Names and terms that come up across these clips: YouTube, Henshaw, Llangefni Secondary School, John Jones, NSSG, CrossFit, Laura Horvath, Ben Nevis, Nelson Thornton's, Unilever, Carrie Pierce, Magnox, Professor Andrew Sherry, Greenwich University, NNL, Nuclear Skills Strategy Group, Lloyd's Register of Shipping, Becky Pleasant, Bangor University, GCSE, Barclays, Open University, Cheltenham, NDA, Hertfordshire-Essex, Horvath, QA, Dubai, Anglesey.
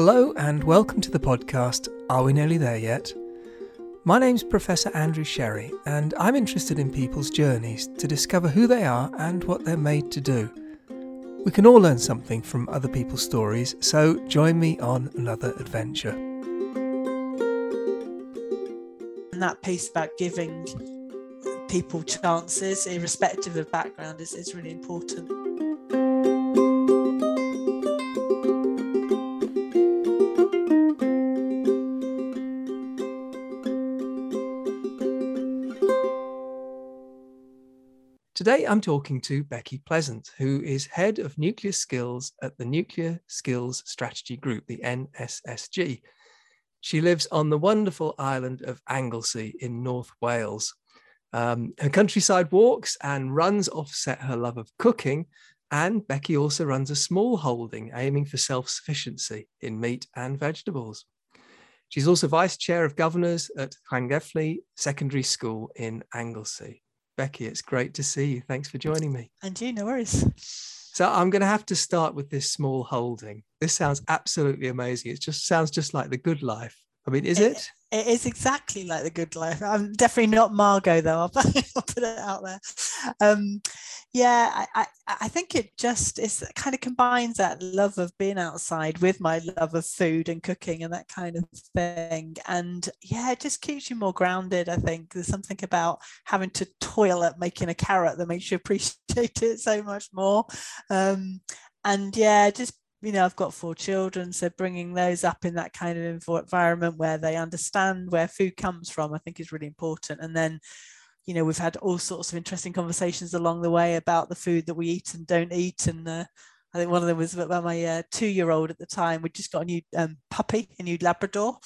Hello and welcome to the podcast, Are We Nearly There Yet? My name's Professor Andrew Sherry and I'm interested in people's journeys to discover who they are and what they're made to do. We can all learn something from other people's stories, so join me on another adventure. And that piece about giving people chances, irrespective of background, is really important. Today I'm talking to Becky Pleasant, who is Head of Nuclear Skills at the Nuclear Skills Strategy Group, the NSSG. She lives on the wonderful island of Anglesey in North Wales. Her countryside walks and runs offset her love of cooking, and Becky also runs a small holding aiming for self-sufficiency in meat and vegetables. She's also Vice Chair of Governors at Llangefni Secondary School in Anglesey. Becky, it's great to see you. Thanks for joining me. And you, no worries. So I'm going to have to start with this small holding. This sounds absolutely amazing. It just sounds just like the good life. I mean, is it? It is exactly like the good life. I'm definitely not Margot, though. I'll put it out there. I think it just kind of combines that love of being outside with my love of food and cooking and that kind of thing. And yeah, it just keeps you more grounded, I think. There's something about having to toil at making a carrot that makes you appreciate it so much more. You know, I've got 4 children, so bringing those up in that kind of environment where they understand where food comes from, I think is really important. And then, you know, we've had all sorts of interesting conversations along the way about the food that we eat and don't eat. And I think one of them was about my 2-year-old at the time. We just got a new puppy, a new Labrador.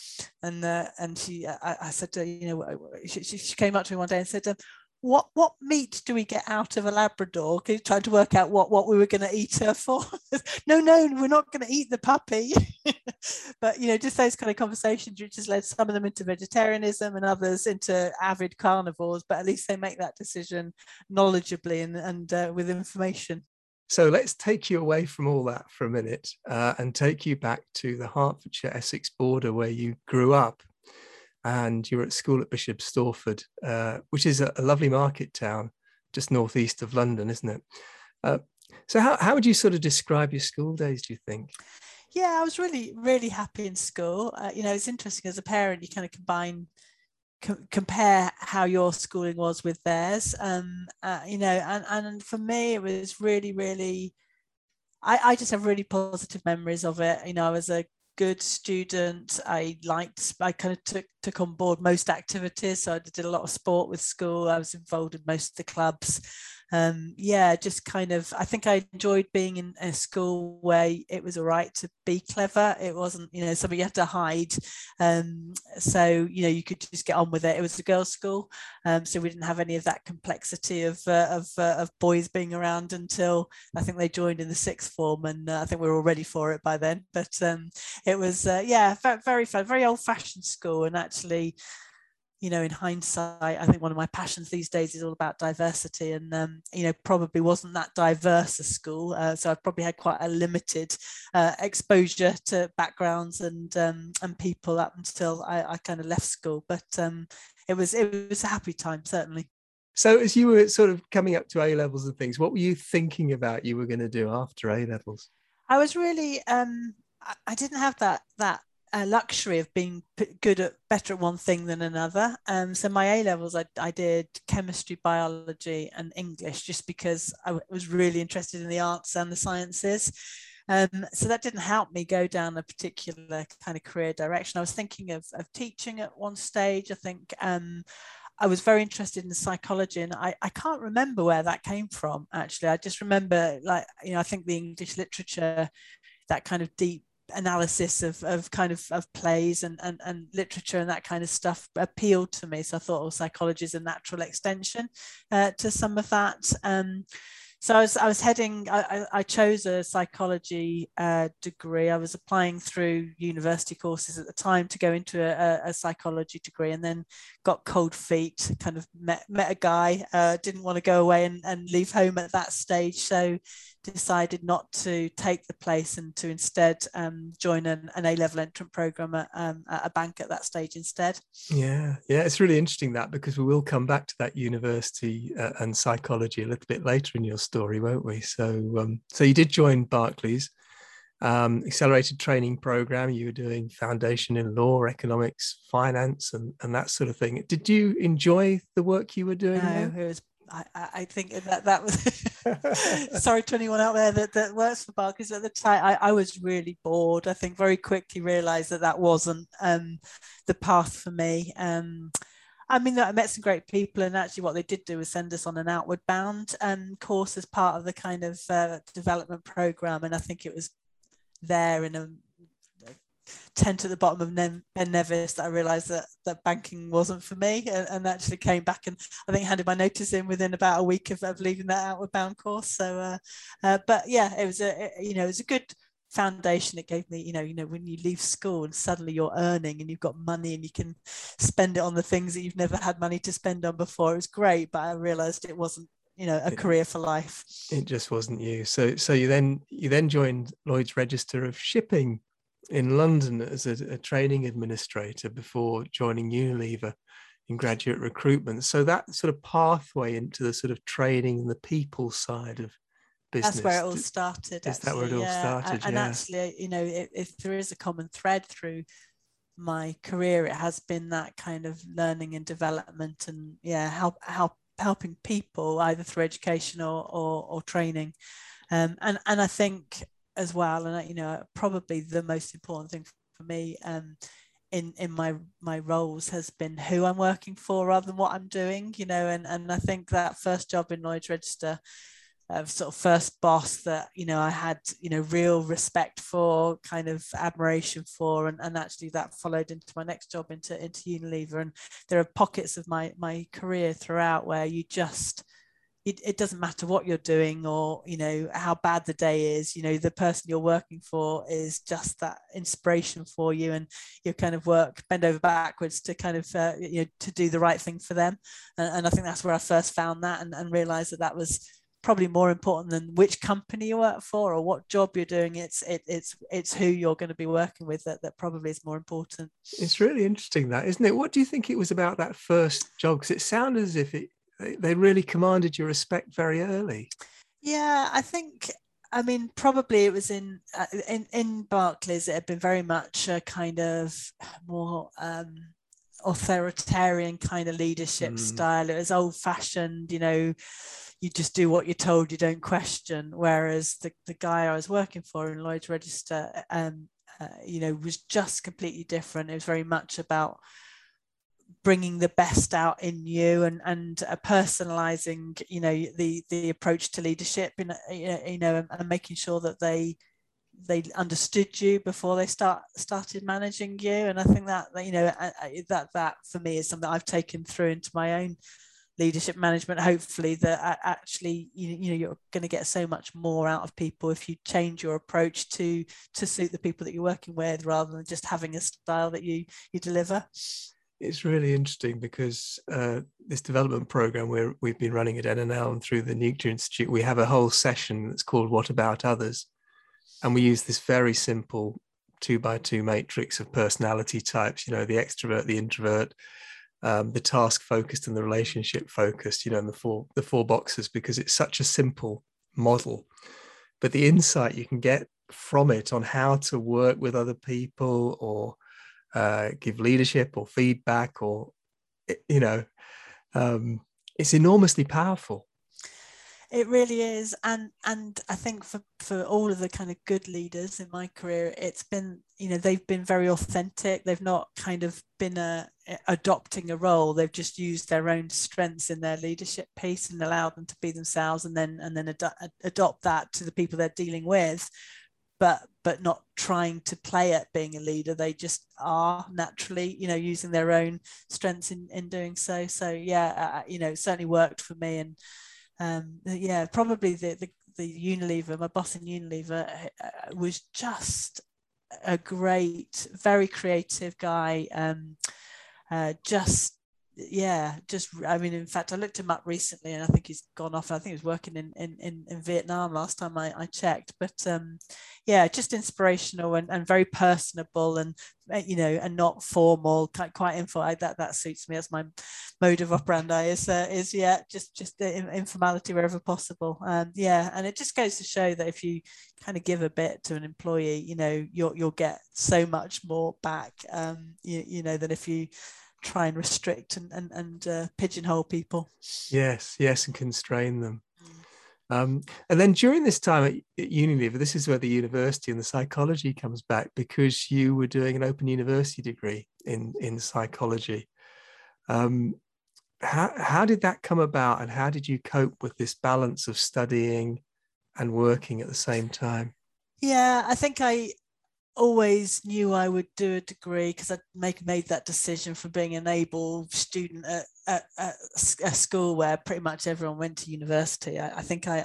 And I said, she came up to me one day and said, What meat do we get out of a Labrador? Because trying to work out what we were going to eat her for. No, we're not going to eat the puppy. But, you know, just those kind of conversations, which has led some of them into vegetarianism and others into avid carnivores. But at least they make that decision knowledgeably and with information. So let's take you away from all that for a minute and take you back to the Hertfordshire-Essex border where you grew up. And you were at school at Bishop's Stortford, which is a lovely market town, just northeast of London, isn't it? So how would you sort of describe your school days, do you think? Yeah, I was really, really happy in school. You know, it's interesting as a parent, you kind of compare how your schooling was with theirs. And for me, it was really, really, I just have really positive memories of it. You know, I was a good student. I kind of took on board most activities, so I did a lot of sport with school. I was involved in most of the clubs. I think I enjoyed being in a school where it was all right to be clever. It wasn't, you know, something you had to hide. So, you know, you could just get on with it. It was a girls' school, so we didn't have any of that complexity of boys being around until I think they joined in the 6th form, and I think we were all ready for it by then. But it was, very fun, very old-fashioned school, and actually, you know, in hindsight, I think one of my passions these days is all about diversity, and, probably wasn't that diverse a school. So I've probably had quite a limited exposure to backgrounds and people up until I kind of left school. But it was a happy time, certainly. So as you were sort of coming up to A-levels and things, what were you thinking about you were going to do after A-levels? I was really, I didn't have that luxury of being better at one thing than another. So my A-levels, I did chemistry, biology and English, just because I was really interested in the arts and the sciences. So that didn't help me go down a particular kind of career direction. I was thinking of teaching at one stage, I think. I was very interested in psychology, and I can't remember where that came from, actually. I just remember, I think the English literature, that kind of deep analysis of plays and literature and that kind of stuff appealed to me. So I thought psychology is a natural extension to some of that. So I was heading, I chose a psychology degree. I was applying through university courses at the time to go into a psychology degree, and then got cold feet, kind of met a guy, didn't want to go away and leave home at that stage. So decided not to take the place and to instead join an A-level entrant programme at a bank at that stage instead. Yeah, it's really interesting that, because we will come back to that university and psychology a little bit later in your story, won't we? So you did join Barclays, accelerated training programme. You were doing foundation in law, economics, finance and that sort of thing. Did you enjoy the work you were doing? No, I think that was sorry to anyone out there that works for Barclays at the time. I was really bored. I think very quickly realised that wasn't the path for me. I mean, I met some great people, and actually what they did do was send us on an outward bound course as part of the kind of development programme, and I think it was there in a tent at the bottom of Ben Nevis that I realised that banking wasn't for me, and actually came back and I think handed my notice in within about a week of leaving that outward bound course. So but yeah, it was a good foundation. It gave me, when you leave school and suddenly you're earning and you've got money and you can spend it on the things that you've never had money to spend on before. It was great, but I realised it wasn't a career for life. It just wasn't you. So you then joined Lloyd's Register of Shipping in London as a training administrator before joining Unilever in graduate recruitment. So that sort of pathway into the sort of training and the people side of business. That's where it all started. Is that where it all started? And actually, if there is a common thread through my career, it has been that kind of learning and development and helping people either through education or training. And I think as well, and probably the most important thing for me in my roles has been who I'm working for rather than what I'm doing, and I think that first job in Lloyd's Register, sort of first boss that I had real respect for, kind of admiration for, and actually that followed into my next job into Unilever. And there are pockets of my career throughout where you just, it doesn't matter what you're doing or how bad the day is, the person you're working for is just that inspiration for you, and you kind of bend over backwards to kind of to do the right thing for them. And I think that's where I first found that and realized that was probably more important than which company you work for or what job you're doing. It's who you're going to be working with that probably is more important. It's really interesting, that, isn't it? What do you think it was about that first job? Because it sounded as if they really commanded your respect very early. Yeah, I think, probably it was in Barclays, it had been very much a kind of more authoritarian kind of leadership style. It was old fashioned, you just do what you're told, you don't question. Whereas the guy I was working for in Lloyd's Register, was just completely different. It was very much about bringing the best out in you and personalizing the approach to leadership, and making sure that they understood you before they started managing you. And I think that that for me is something I've taken through into my own leadership management, hopefully, that actually you're going to get so much more out of people if you change your approach to suit the people that you're working with rather than just having a style that you deliver. It's really interesting because this development program we've been running at NNL and through the Nuclear Institute, we have a whole session that's called What About Others? And we use this very simple 2x2 matrix of personality types, the extrovert, the introvert, the task focused and the relationship focused, and the four boxes, because it's such a simple model. But the insight you can get from it on how to work with other people or give leadership or feedback or, it's enormously powerful. It really is. And I think for all of the kind of good leaders in my career, it's been, they've been very authentic. They've not kind of been adopting a role. They've just used their own strengths in their leadership piece and allowed them to be themselves and then adopt that to the people they're dealing with. But not trying to play at being a leader. They just are naturally, using their own strengths in doing so. So yeah, it certainly worked for me. And probably the Unilever, my boss in Unilever, was just a great, very creative guy. Just yeah, just, I mean, in fact, I looked him up recently and I think he's gone off. I think he was working in Vietnam last time I checked, but yeah, just inspirational and very personable and, you know, and not formal, quite informal. That suits me. That's my mode of operandi is yeah, just informality wherever possible. Yeah. And it just goes to show that if you kind of give a bit to an employee, you know, you'll get so much more back, you know, than if you try and restrict and pigeonhole people. Yes, and constrain them. And then during this time at Unilever, this is where the university and the psychology comes back, because you were doing an Open University degree in psychology. How did that come about, and how did you cope with this balance of studying and working at the same time? Yeah, I think I always knew I would do a degree because I'd made that decision from being an able student at a school where pretty much everyone went to university. I think I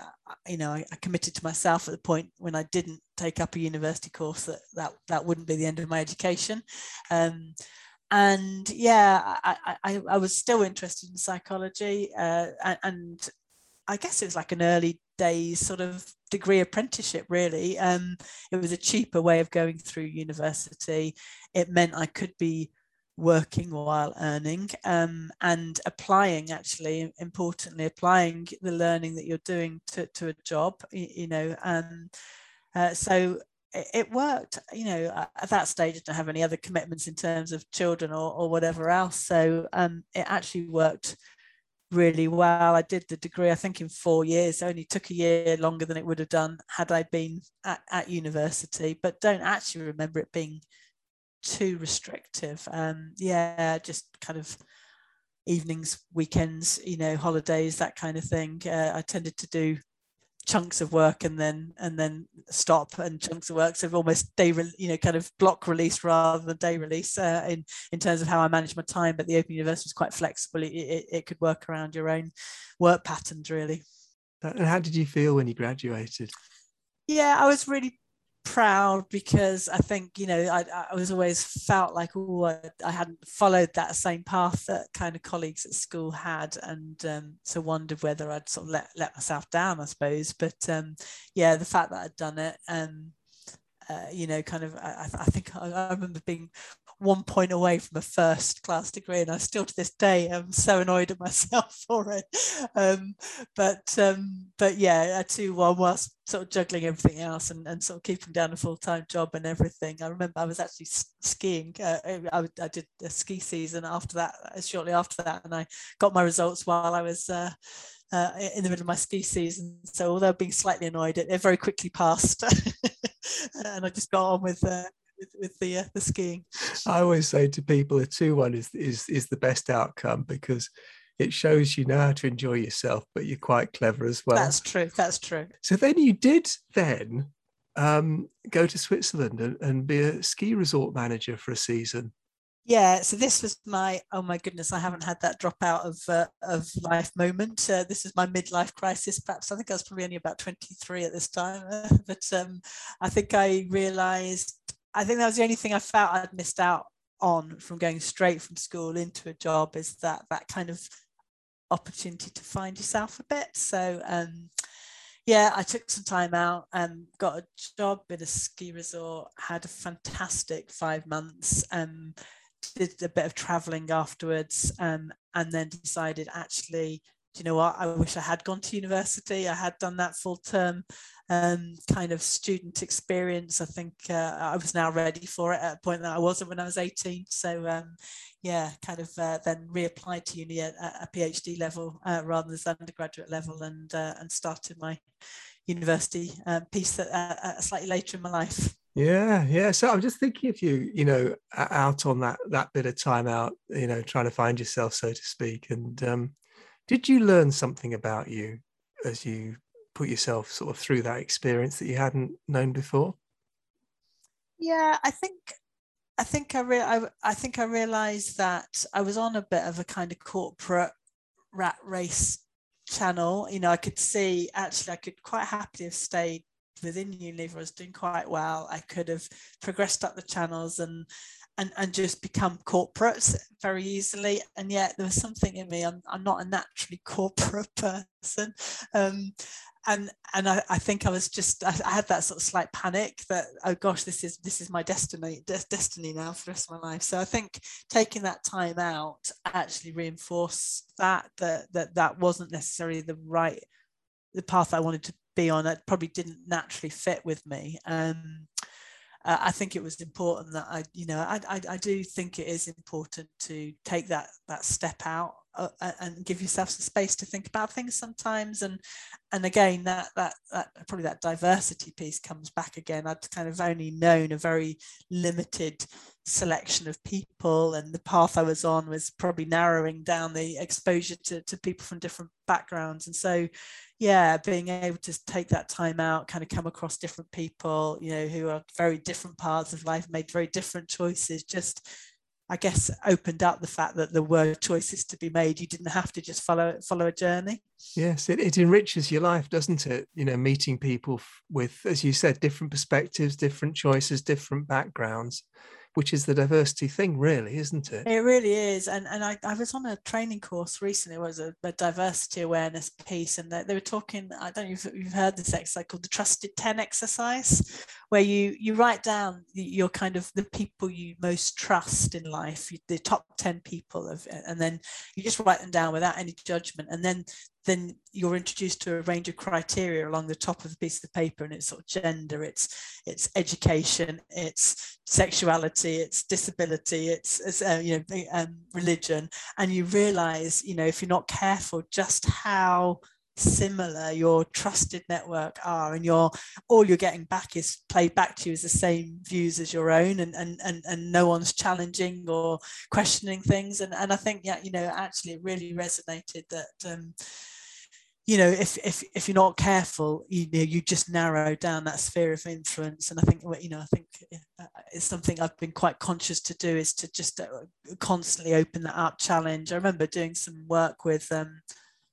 committed to myself at the point when I didn't take up a university course that wouldn't be the end of my education. And yeah, I was still interested in psychology, and I guess it was like an early days sort of degree apprenticeship, really. It was a cheaper way of going through university. It meant I could be working while earning, and applying, actually, importantly, applying the learning that you're doing to a job, you know. So it worked, you know. At that stage, I didn't have any other commitments in terms of children or whatever else. So it actually worked really well. I did the degree, I think, in 4 years. It only took a year longer than it would have done had I been at university, but don't actually remember it being too restrictive. Yeah, just kind of evenings, weekends, you know, holidays, that kind of thing. I tended to do chunks of work and then stop, and chunks of work, so almost day, you know, kind of block release rather than day release, in terms of how I manage my time. But the Open University was quite flexible. It could work around your own work patterns, really. And how did you feel when you graduated? Yeah, I was really proud, because I think, you know, I was always felt like, I hadn't followed that same path that kind of colleagues at school had, and so wondered whether I'd sort of let myself down, I suppose. But yeah, the fact that I'd done it, you know, kind of, I think I remember being 1 point away from a first class degree, and I still to this day am so annoyed at myself for it. But yeah, I too, whilst sort of juggling everything else and sort of keeping down a full-time job and everything. I remember I was actually skiing. I did a ski season after that, shortly after that, and I got my results while I was in the middle of my ski season. So although being slightly annoyed, it very quickly passed, and I just got on with the skiing. I always say to people, a 2-1 is the best outcome, because it shows you know how to enjoy yourself, but you're quite clever as well. That's true. So then you did go to Switzerland and be a ski resort manager for a season. Yeah, so this was my, oh my goodness, I haven't had that drop out of life moment. This is my midlife crisis, perhaps. I think I was probably only about 23 at this time, but I think I realised, I think that was the only thing I felt I'd missed out on from going straight from school into a job, is that kind of opportunity to find yourself a bit. So yeah, I took some time out and got a job in a ski resort, had a fantastic 5 months, did a bit of traveling afterwards, and then decided, actually, do you know what, I wish I had gone to university. I had done that full term kind of student experience. I think I was now ready for it, at a point that I wasn't when I was 18. So yeah, kind of then reapplied to uni at a PhD level rather than undergraduate level, and started my university piece at slightly later in my life. Yeah. So I'm just thinking of you know, out on that bit of time out, you know, trying to find yourself, so to speak. And did you learn something about you as you put yourself sort of through that experience that you hadn't known before? Yeah, I think I realised that I was on a bit of a kind of corporate rat race channel. You know, I could see, actually, I could quite happily have stayed within Unilever. I was doing quite well. I could have progressed up the channels and and just become corporate very easily. And yet there was something in me, I'm not a naturally corporate person. And I think I was just, I had that sort of slight panic that, oh gosh, this is my destiny now for the rest of my life. So I think taking that time out actually reinforced that wasn't necessarily the path I wanted to be on. It probably didn't naturally fit with me. I think it was important that I do think it is important to take that step out and give yourself some space to think about things sometimes. And again, that probably that diversity piece comes back again. I'd kind of only known a very limited selection of people, and the path I was on was probably narrowing down the exposure to people from different backgrounds. And so, yeah, being able to take that time out, kind of come across different people, who are very different parts of life, made very different choices, just, I guess, opened up the fact that there were choices to be made. You didn't have to just follow a journey. Yes, it enriches your life, doesn't it? Meeting people with, as you said, different perspectives, different choices, different backgrounds, which is the diversity thing, really, isn't it? It really is. And I was on a training course recently. It was a diversity awareness piece, and they were talking, I don't know if you've heard this exercise called the Trusted 10 exercise, where you write down your kind of the people you most trust in life, the top 10 people, and then you just write them down without any judgment. And then you're introduced to a range of criteria along the top of the piece of paper, and it's sort of gender, it's education, it's sexuality, it's disability, it's religion. And you realize, if you're not careful, just how similar your trusted network are, and all you're getting back is played back to you as the same views as your own, and no one's challenging or questioning things. And I think, yeah, actually it really resonated that if you're not careful, you just narrow down that sphere of influence. And I think, it's something I've been quite conscious to do, is to just constantly open that up, challenge. I remember doing some work with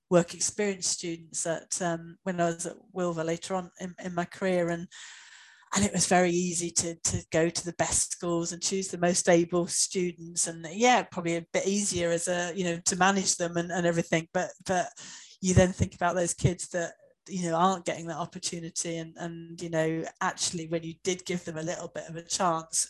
work experience students at when I was at Wilver later on in my career, and it was very easy to go to the best schools and choose the most able students, and yeah, probably a bit easier as a to manage them and everything, but you then think about those kids that aren't getting that opportunity, and actually when you did give them a little bit of a chance,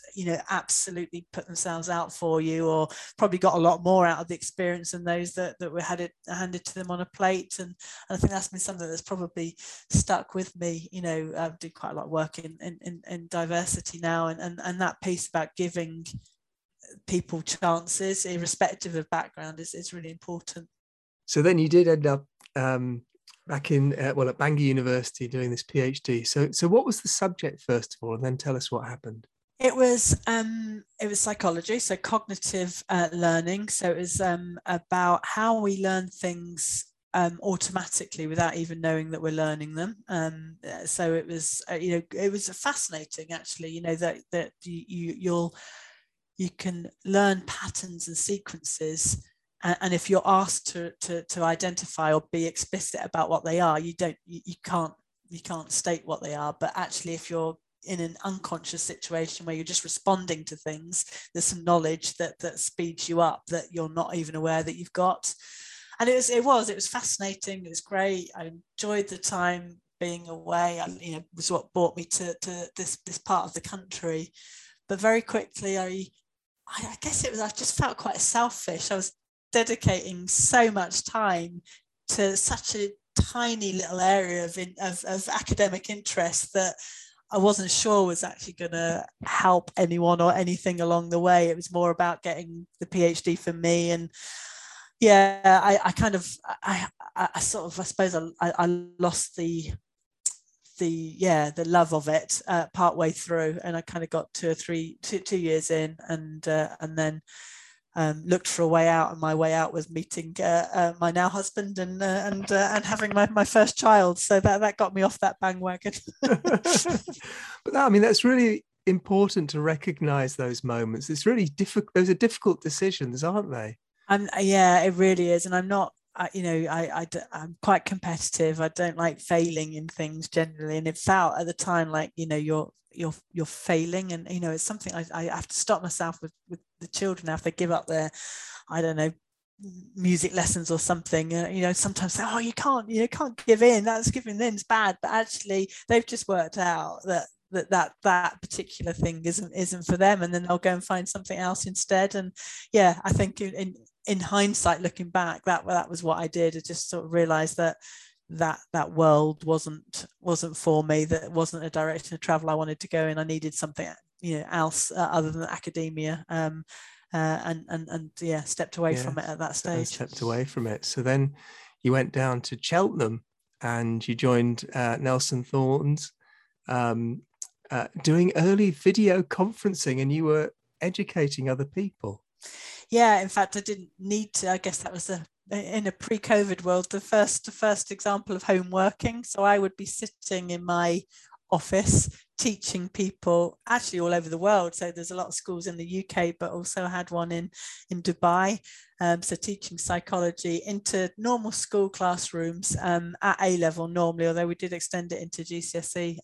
absolutely put themselves out for you, or probably got a lot more out of the experience than those that were had it handed to them on a plate. And I think that's been something that's probably stuck with me. I do quite a lot of work in diversity now, and that piece about giving people chances irrespective of background is really important. So then you did end up back in at Bangor University doing this PhD. So what was the subject first of all, and then tell us what happened? It was psychology, so cognitive learning. So it was about how we learn things automatically without even knowing that we're learning them. So it was it was fascinating actually. That you can learn patterns and sequences. And if you're asked to identify or be explicit about what they are, you can't state what they are. But actually, if you're in an unconscious situation where you're just responding to things, there's some knowledge that speeds you up that you're not even aware that you've got. And it was fascinating. It was great. I enjoyed the time being away. Was what brought me to this part of the country. But very quickly, I guess it was, I just felt quite selfish. I was dedicating so much time to such a tiny little area of academic interest that I wasn't sure was actually going to help anyone or anything along the way. It was more about getting the PhD for me, and yeah, I lost the love of it partway through, and I kind of got two years in, and then looked for a way out, and my way out was meeting my now husband and having my first child. So that got me off that bandwagon. But that's really important to recognise those moments. It's really difficult. Those are difficult decisions, aren't they? Yeah, it really is. And I'm not. I'm quite competitive. I don't like failing in things generally, and it felt at the time like, you know, you're failing, and you know, it's something I have to stop myself with the children if they give up their, I don't know, music lessons or something. You know, sometimes say, oh, you can't give in. That's giving in's bad, but actually they've just worked out that particular thing isn't for them, and then they'll go and find something else instead. And yeah, I think in hindsight, looking back, that was what I did. I just sort of realized that world wasn't for me, that it wasn't a direction of travel I wanted to go in. I needed something, you know, else other than academia, and stepped away from it at that stage. Stepped away from it. So then you went down to Cheltenham and you joined Nelson Thornton's, doing early video conferencing, and you were educating other people. Yeah, in fact, I didn't need to. I guess that was in a pre-COVID world, the first example of home working. So I would be sitting in my office teaching people actually all over the world. So there's a lot of schools in the UK, but also had one in Dubai. So teaching psychology into normal school classrooms at A level normally, although we did extend it into GCSE.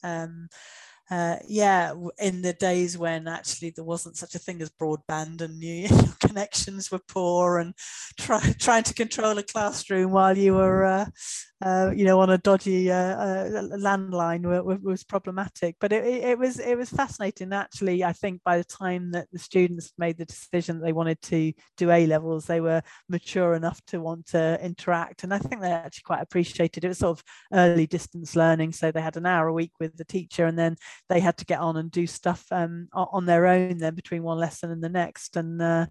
In the days when actually there wasn't such a thing as broadband, and you know, connections were poor, and trying to control a classroom while you were on a dodgy landline was problematic. But it was fascinating. Actually, I think by the time that the students made the decision that they wanted to do A levels, they were mature enough to want to interact, and I think they actually quite appreciated it. It was sort of early distance learning, so they had an hour a week with the teacher, and then they had to get on and do stuff on their own then between one lesson and the next. And I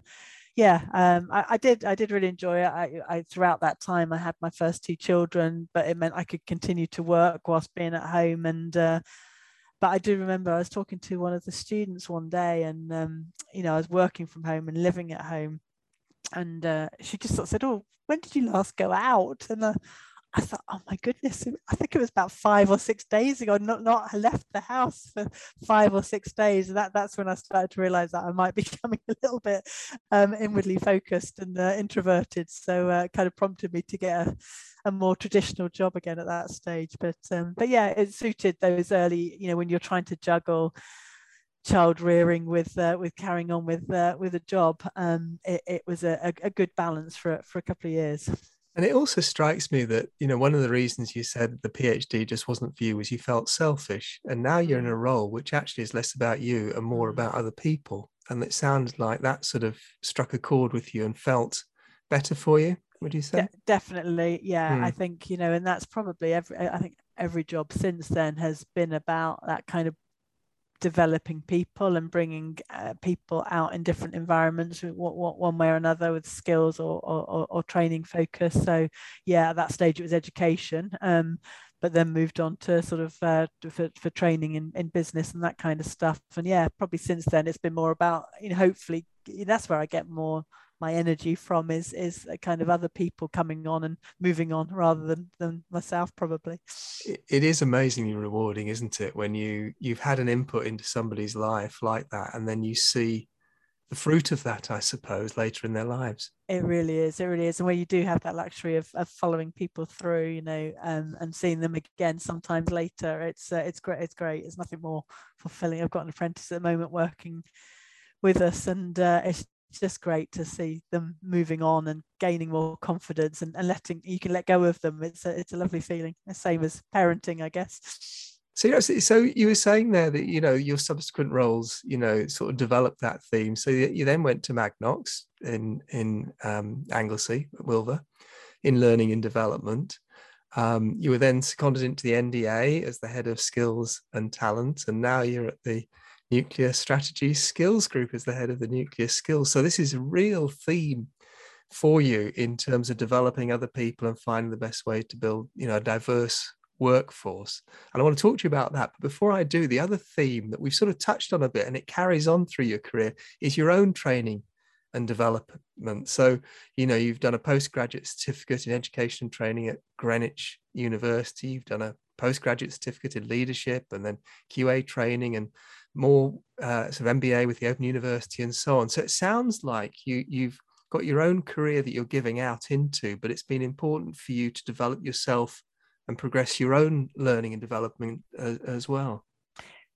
did really enjoy it. I throughout that time I had my first two children, but it meant I could continue to work whilst being at home. And but I do remember I was talking to one of the students one day, and I was working from home and living at home, and she just sort of said, oh, when did you last go out? And I thought, oh my goodness, I think it was about 5 or 6 days ago. Not left the house for 5 or 6 days. That's when I started to realise that I might be becoming a little bit inwardly focused and introverted. So it kind of prompted me to get a more traditional job again at that stage. But yeah, it suited those early, you know, when you're trying to juggle child rearing with carrying on with a job. It was a good balance for a couple of years. And it also strikes me that, you know, one of the reasons you said the PhD just wasn't for you was you felt selfish. And now you're in a role which actually is less about you and more about other people. And it sounds like that sort of struck a chord with you and felt better for you, would you say? Definitely. Yeah, I think, you know, and that's probably every job since then has been about that kind of developing people and bringing people out in different environments, one way or another, with skills or training focus. So yeah, at that stage it was education, but then moved on to sort of for training in business and that kind of stuff. And yeah, probably since then it's been more about, you know, hopefully that's where I get more my energy from is kind of other people coming on and moving on rather than myself, probably. It is amazingly rewarding, isn't it, when you've had an input into somebody's life like that, and then you see the fruit of that, I suppose, later in their lives. It really is. And where you do have that luxury of following people through, you know, and seeing them again sometimes later, it's great. There's nothing more fulfilling. I've got an apprentice at the moment working with us, and it's just great to see them moving on and gaining more confidence and letting you can let go of them. It's a lovely feeling, the same as parenting, I guess. So you were saying there that, you know, your subsequent roles, you know, sort of developed that theme. So you then went to Magnox in Anglesey at Wilver in learning and development. You were then seconded into the NDA as the head of skills and talent, and now you're at the Nuclear Strategy Skills Group as the head of the Nuclear Skills. So this is a real theme for you in terms of developing other people and finding the best way to build, you know, a diverse workforce. And I want to talk to you about that. But before I do, the other theme that we've sort of touched on a bit, and it carries on through your career, is your own training and development. So, you know, you've done a postgraduate certificate in education and training at Greenwich University. You've done a postgraduate certificate in leadership, and then QA training, and more sort of MBA with the Open University, and so on. So it sounds like you've got your own career that you're giving out into, but it's been important for you to develop yourself and progress your own learning and development as well.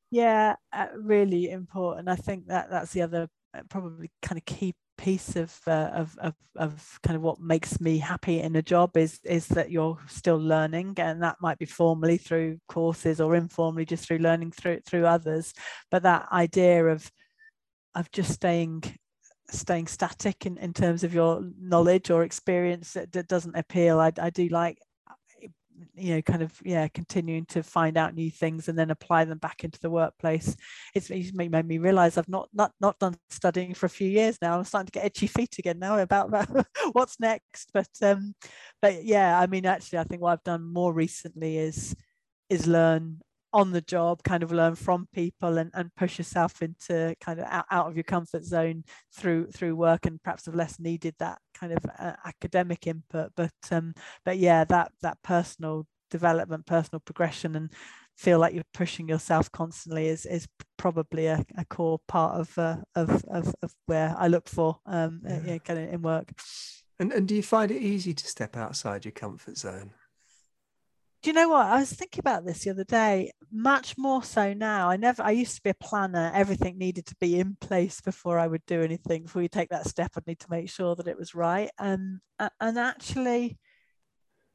Yeah, really important. I think that that's the other probably kind of key piece of kind of what makes me happy in a job is that you're still learning, and that might be formally through courses or informally just through learning through others. But that idea of just staying static in terms of your knowledge or experience that doesn't appeal. I do like, you know, kind of, yeah, continuing to find out new things and then apply them back into the workplace. It's made me realize I've not done studying for a few years now. I'm starting to get itchy feet again now about what's next. But yeah, I mean, actually, I think what I've done more recently is learn on the job, kind of learn from people and push yourself into kind of out of your comfort zone through work, and perhaps have less needed that kind of academic input, but yeah, that personal development, personal progression, and feel like you're pushing yourself constantly is probably a core part of where I look for yeah, kind of in work. And do you find it easy to step outside your comfort zone? Do you know what? I was thinking about this the other day, much more so now. I used to be a planner. Everything needed to be in place before I would do anything. Before you take that step, I'd need to make sure that it was right. And actually,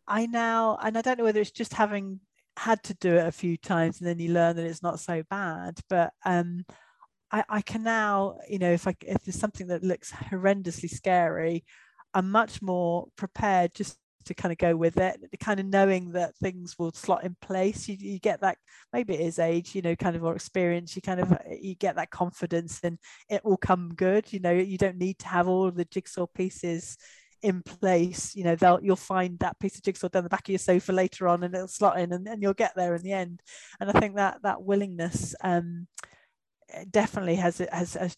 I now, and I don't know whether it's just having had to do it a few times and then you learn that it's not so bad, but I can now, you know, if there's something that looks horrendously scary, I'm much more prepared just to kind of go with it, kind of knowing that things will slot in place. You get that, maybe it is age, you know, kind of, or experience, you get that confidence and it will come good. You know, you don't need to have all the jigsaw pieces in place. You know, you'll find that piece of jigsaw down the back of your sofa later on and it'll slot in, and you'll get there in the end. And I think that willingness definitely has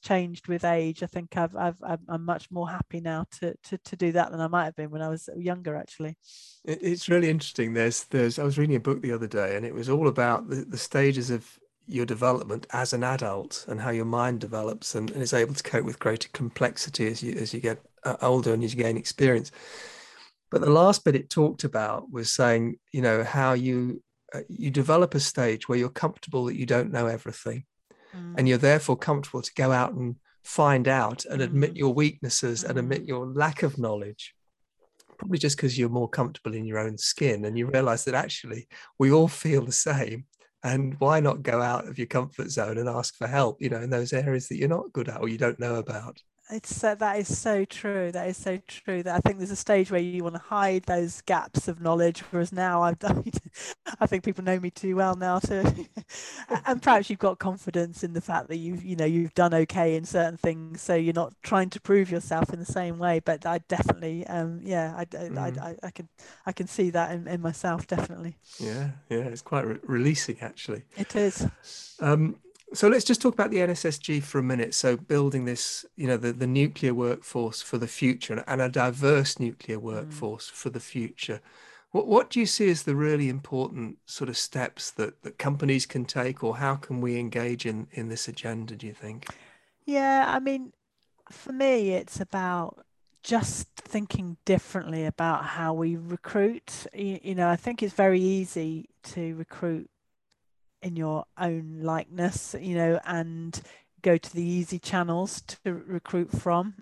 changed with age. I think I'm much more happy now to do that than I might have been when I was younger. Actually, it's really interesting. I was reading a book the other day, and it was all about the stages of your development as an adult and how your mind develops and is able to cope with greater complexity as you get older and as you gain experience. But the last bit it talked about was saying, you know, how you develop a stage where you're comfortable that you don't know everything. And you're therefore comfortable to go out and find out and admit your weaknesses and admit your lack of knowledge, probably just because you're more comfortable in your own skin, and you realize that actually we all feel the same, and why not go out of your comfort zone and ask for help, you know, in those areas that you're not good at or you don't know about. That is so true. That is so true. That I think there's a stage where you want to hide those gaps of knowledge, whereas now I think people know me too well now to, and perhaps you've got confidence in the fact that you've done okay in certain things, so you're not trying to prove yourself in the same way. But I definitely, I can see that in myself, definitely. Yeah, it's quite releasing, actually. It is. So let's just talk about the NSSG for a minute. So building this, you know, the nuclear workforce for the future, and a diverse nuclear workforce for the future. What do you see as the really important sort of steps that companies can take, or how can we engage in this agenda, do you think? Yeah, I mean, for me, it's about just thinking differently about how we recruit. You know, I think it's very easy to recruit in your own likeness, you know, and go to the easy channels to recruit from.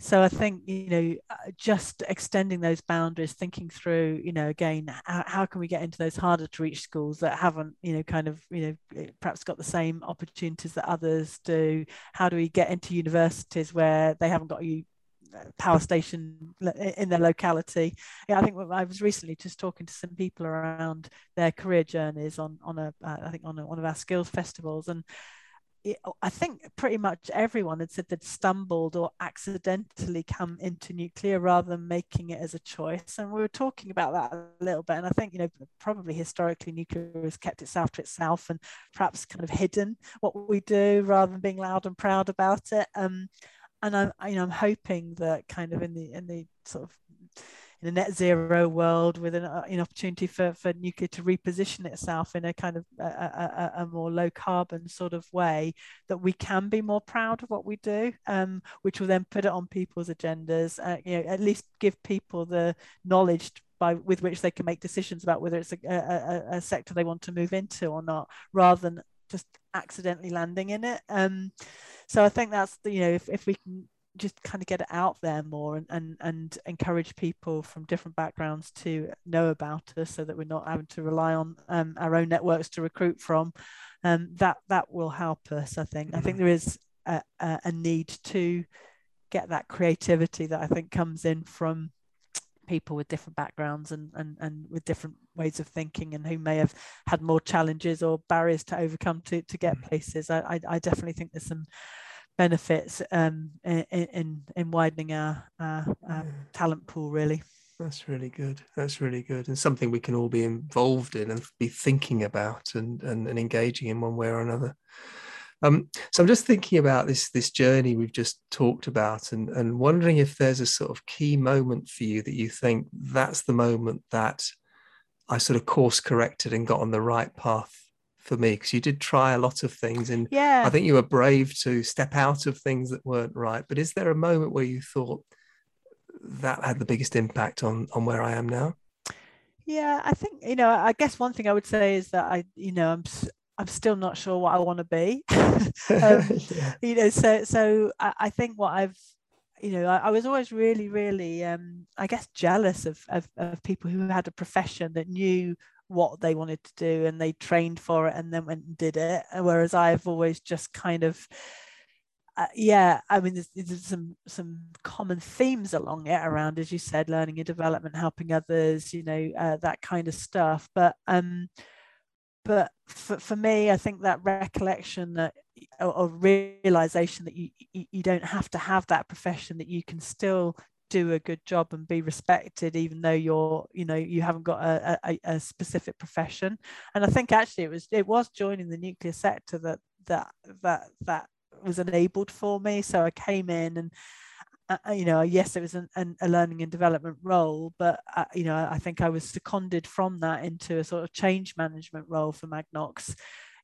So I think, you know, just extending those boundaries, thinking through, you know, again, how can we get into those harder to reach schools that haven't, you know, kind of, you know, perhaps got the same opportunities that others do? How do we get into universities where they haven't got a power station in their locality? Yeah, I think I was recently just talking to some people around their career journeys on one of our skills festivals, and I think pretty much everyone had said they'd stumbled or accidentally come into nuclear rather than making it as a choice. And we were talking about that a little bit. And I think, you know, probably historically nuclear has kept itself to itself and perhaps kind of hidden what we do rather than being loud and proud about it. And I'm hoping that kind of in the sort of in a net zero world with an opportunity for nuclear to reposition itself in a kind of a more low carbon sort of way, that we can be more proud of what we do, which will then put it on people's agendas, at least give people the knowledge with which they can make decisions about whether it's a sector they want to move into or not, rather than just accidentally landing in it. So I think that's, if we can just kind of get it out there more and encourage people from different backgrounds to know about us, so that we're not having to rely on our own networks to recruit from, that will help us, I think. I think there is a need to get that creativity that I think comes in from people with different backgrounds and with different ways of thinking, and who may have had more challenges or barriers to overcome to get places. I definitely think there's some benefits in widening our talent pool, really. That's really good, and something we can all be involved in and be thinking about and engaging in one way or another. So I'm just thinking about this journey we've just talked about, and wondering if there's a sort of key moment for you that you think, that's the moment that I sort of course corrected and got on the right path for me, because you did try a lot of things, and I think you were brave to step out of things that weren't right. But is there a moment where you thought that had the biggest impact on where I am now? Yeah, I think, I guess one thing I would say is that I'm still not sure what I want to be. So I think what I've, I was always really, really, I guess, jealous of people who had a profession that knew what they wanted to do and they trained for it and then went and did it. Whereas I've always just kind of, there's some common themes along it around, as you said, learning and development, helping others, that kind of stuff. But for me, I think that recollection that, or realization that you don't have to have that profession, that you can still do a good job and be respected, even though you haven't got a specific profession. And I think actually it was joining the nuclear sector that was enabled for me. So I came in and yes, it was a learning and development role, but I think I was seconded from that into a sort of change management role for Magnox.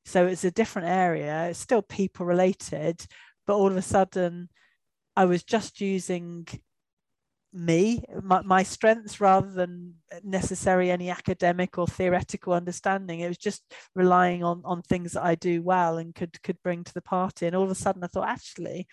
So it's a different area, it's still people related, but all of a sudden I was just using my strengths rather than necessarily any academic or theoretical understanding. It was just relying on things that I do well and could bring to the party. And all of a sudden I thought, actually,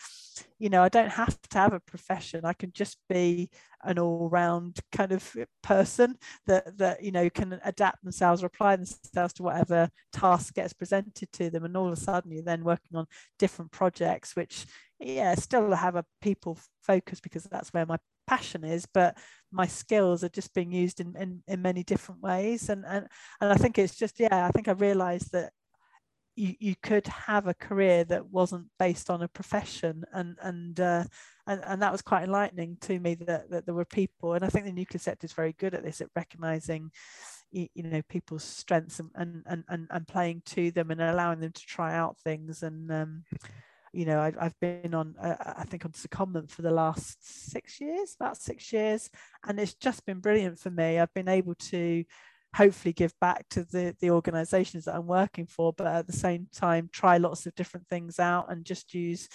I don't have to have a profession. I can just be an all-round kind of person that can adapt themselves or apply themselves to whatever task gets presented to them. And all of a sudden you're then working on different projects which still have a people focus, because that's where my passion is, but my skills are just being used in many different ways. And I think it's just, I think I realized that you could have a career that wasn't based on a profession, and that was quite enlightening to me, that there were people. And I think the nuclear sector is very good at this, at recognizing people's strengths and playing to them and allowing them to try out things. And I've been on, I think, on secondment for the last 6 years, and it's just been brilliant for me. I've been able to hopefully give back to the organisations that I'm working for, but at the same time try lots of different things out and just use,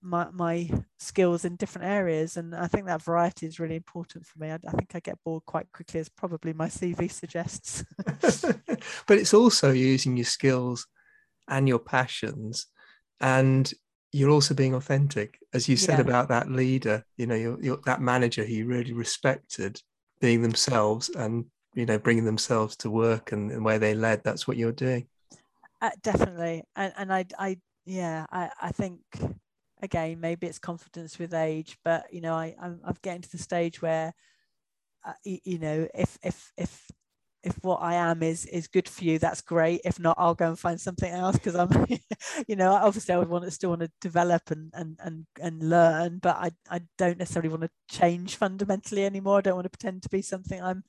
my skills in different areas. And I think that variety is really important for me. I think I get bored quite quickly, as probably my CV suggests. But it's also using your skills and your passions, and you're also being authentic, as you said about that leader, you're that manager who you really respected, being themselves and bringing themselves to work, and where they led, that's what you're doing. Definitely. And I think, again, maybe it's confidence with age, but I'm getting to the stage where if what I am is good for you, that's great. If not, I'll go and find something else, because I'm, obviously I would still want to develop and learn, but I don't necessarily want to change fundamentally anymore. I don't want to pretend to be something I'm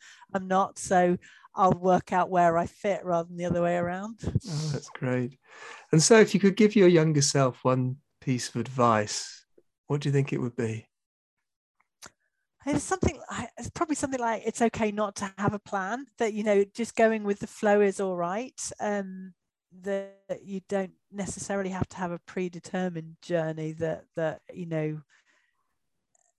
not. So I'll work out where I fit rather than the other way around. Oh, that's great. And so if you could give your younger self one piece of advice, what do you think it would be? It's something, it's probably something like, it's okay not to have a plan, that, you know, just going with the flow is all right. That you don't necessarily have to have a predetermined journey, that you know,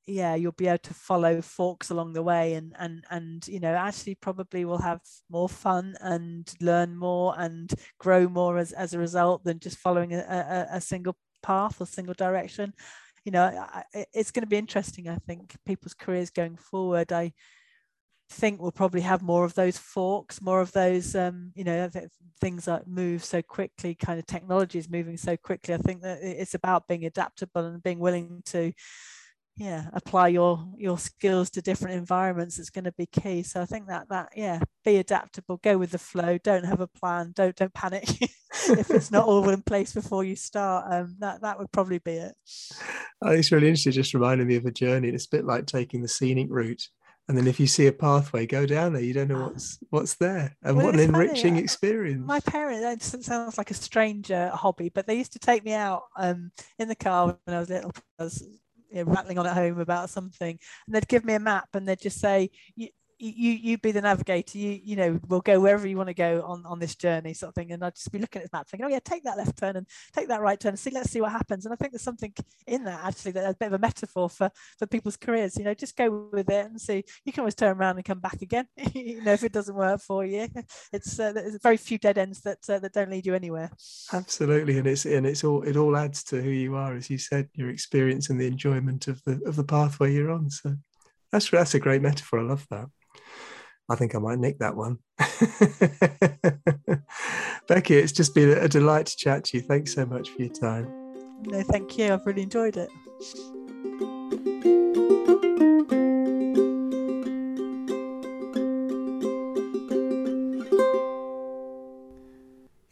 yeah, you'll be able to follow forks along the way, and you know, actually probably will have more fun and learn more and grow more as a result than just following a single path or single direction. You know, it's going to be interesting. I think people's careers going forward, I think we'll probably have more of those forks, more of those you know, things that move so quickly, kind of technology is moving so quickly. I think that it's about being adaptable and being willing to apply your skills to different environments. It's going to be key. So I think that be adaptable, go with the flow, don't have a plan, don't panic if it's not all in place before you start. That would probably be it. Oh, it's really interesting. It just reminded me of a journey. It's a bit like taking the scenic route, and then if you see a pathway, go down there. You don't know what's there, and what an enriching experience. My parents, it sounds like a strange hobby, but they used to take me out in the car when I was little. Rattling on at home about something, and they'd give me a map and they'd just say, you be the navigator, you know, we'll go wherever you want to go on this journey, sort of thing. And I'd just be looking at the map thinking, oh yeah, take that left turn and take that right turn and let's see what happens. And I think there's something in that, actually, that's a bit of a metaphor for people's careers. You know, just go with it and see. You can always turn around and come back again you know, if it doesn't work for you. It's there's very few dead ends that don't lead you anywhere. Absolutely. And it all adds to who you are, as you said, your experience and the enjoyment of the pathway you're on. So that's a great metaphor. I love that. I think I might nick that one. Becky, it's just been a delight to chat to you. Thanks so much for your time. No, thank you. I've really enjoyed it.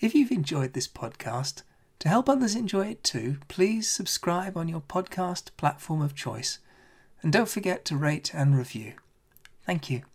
If you've enjoyed this podcast, to help others enjoy it too, please subscribe on your podcast platform of choice. And don't forget to rate and review. Thank you.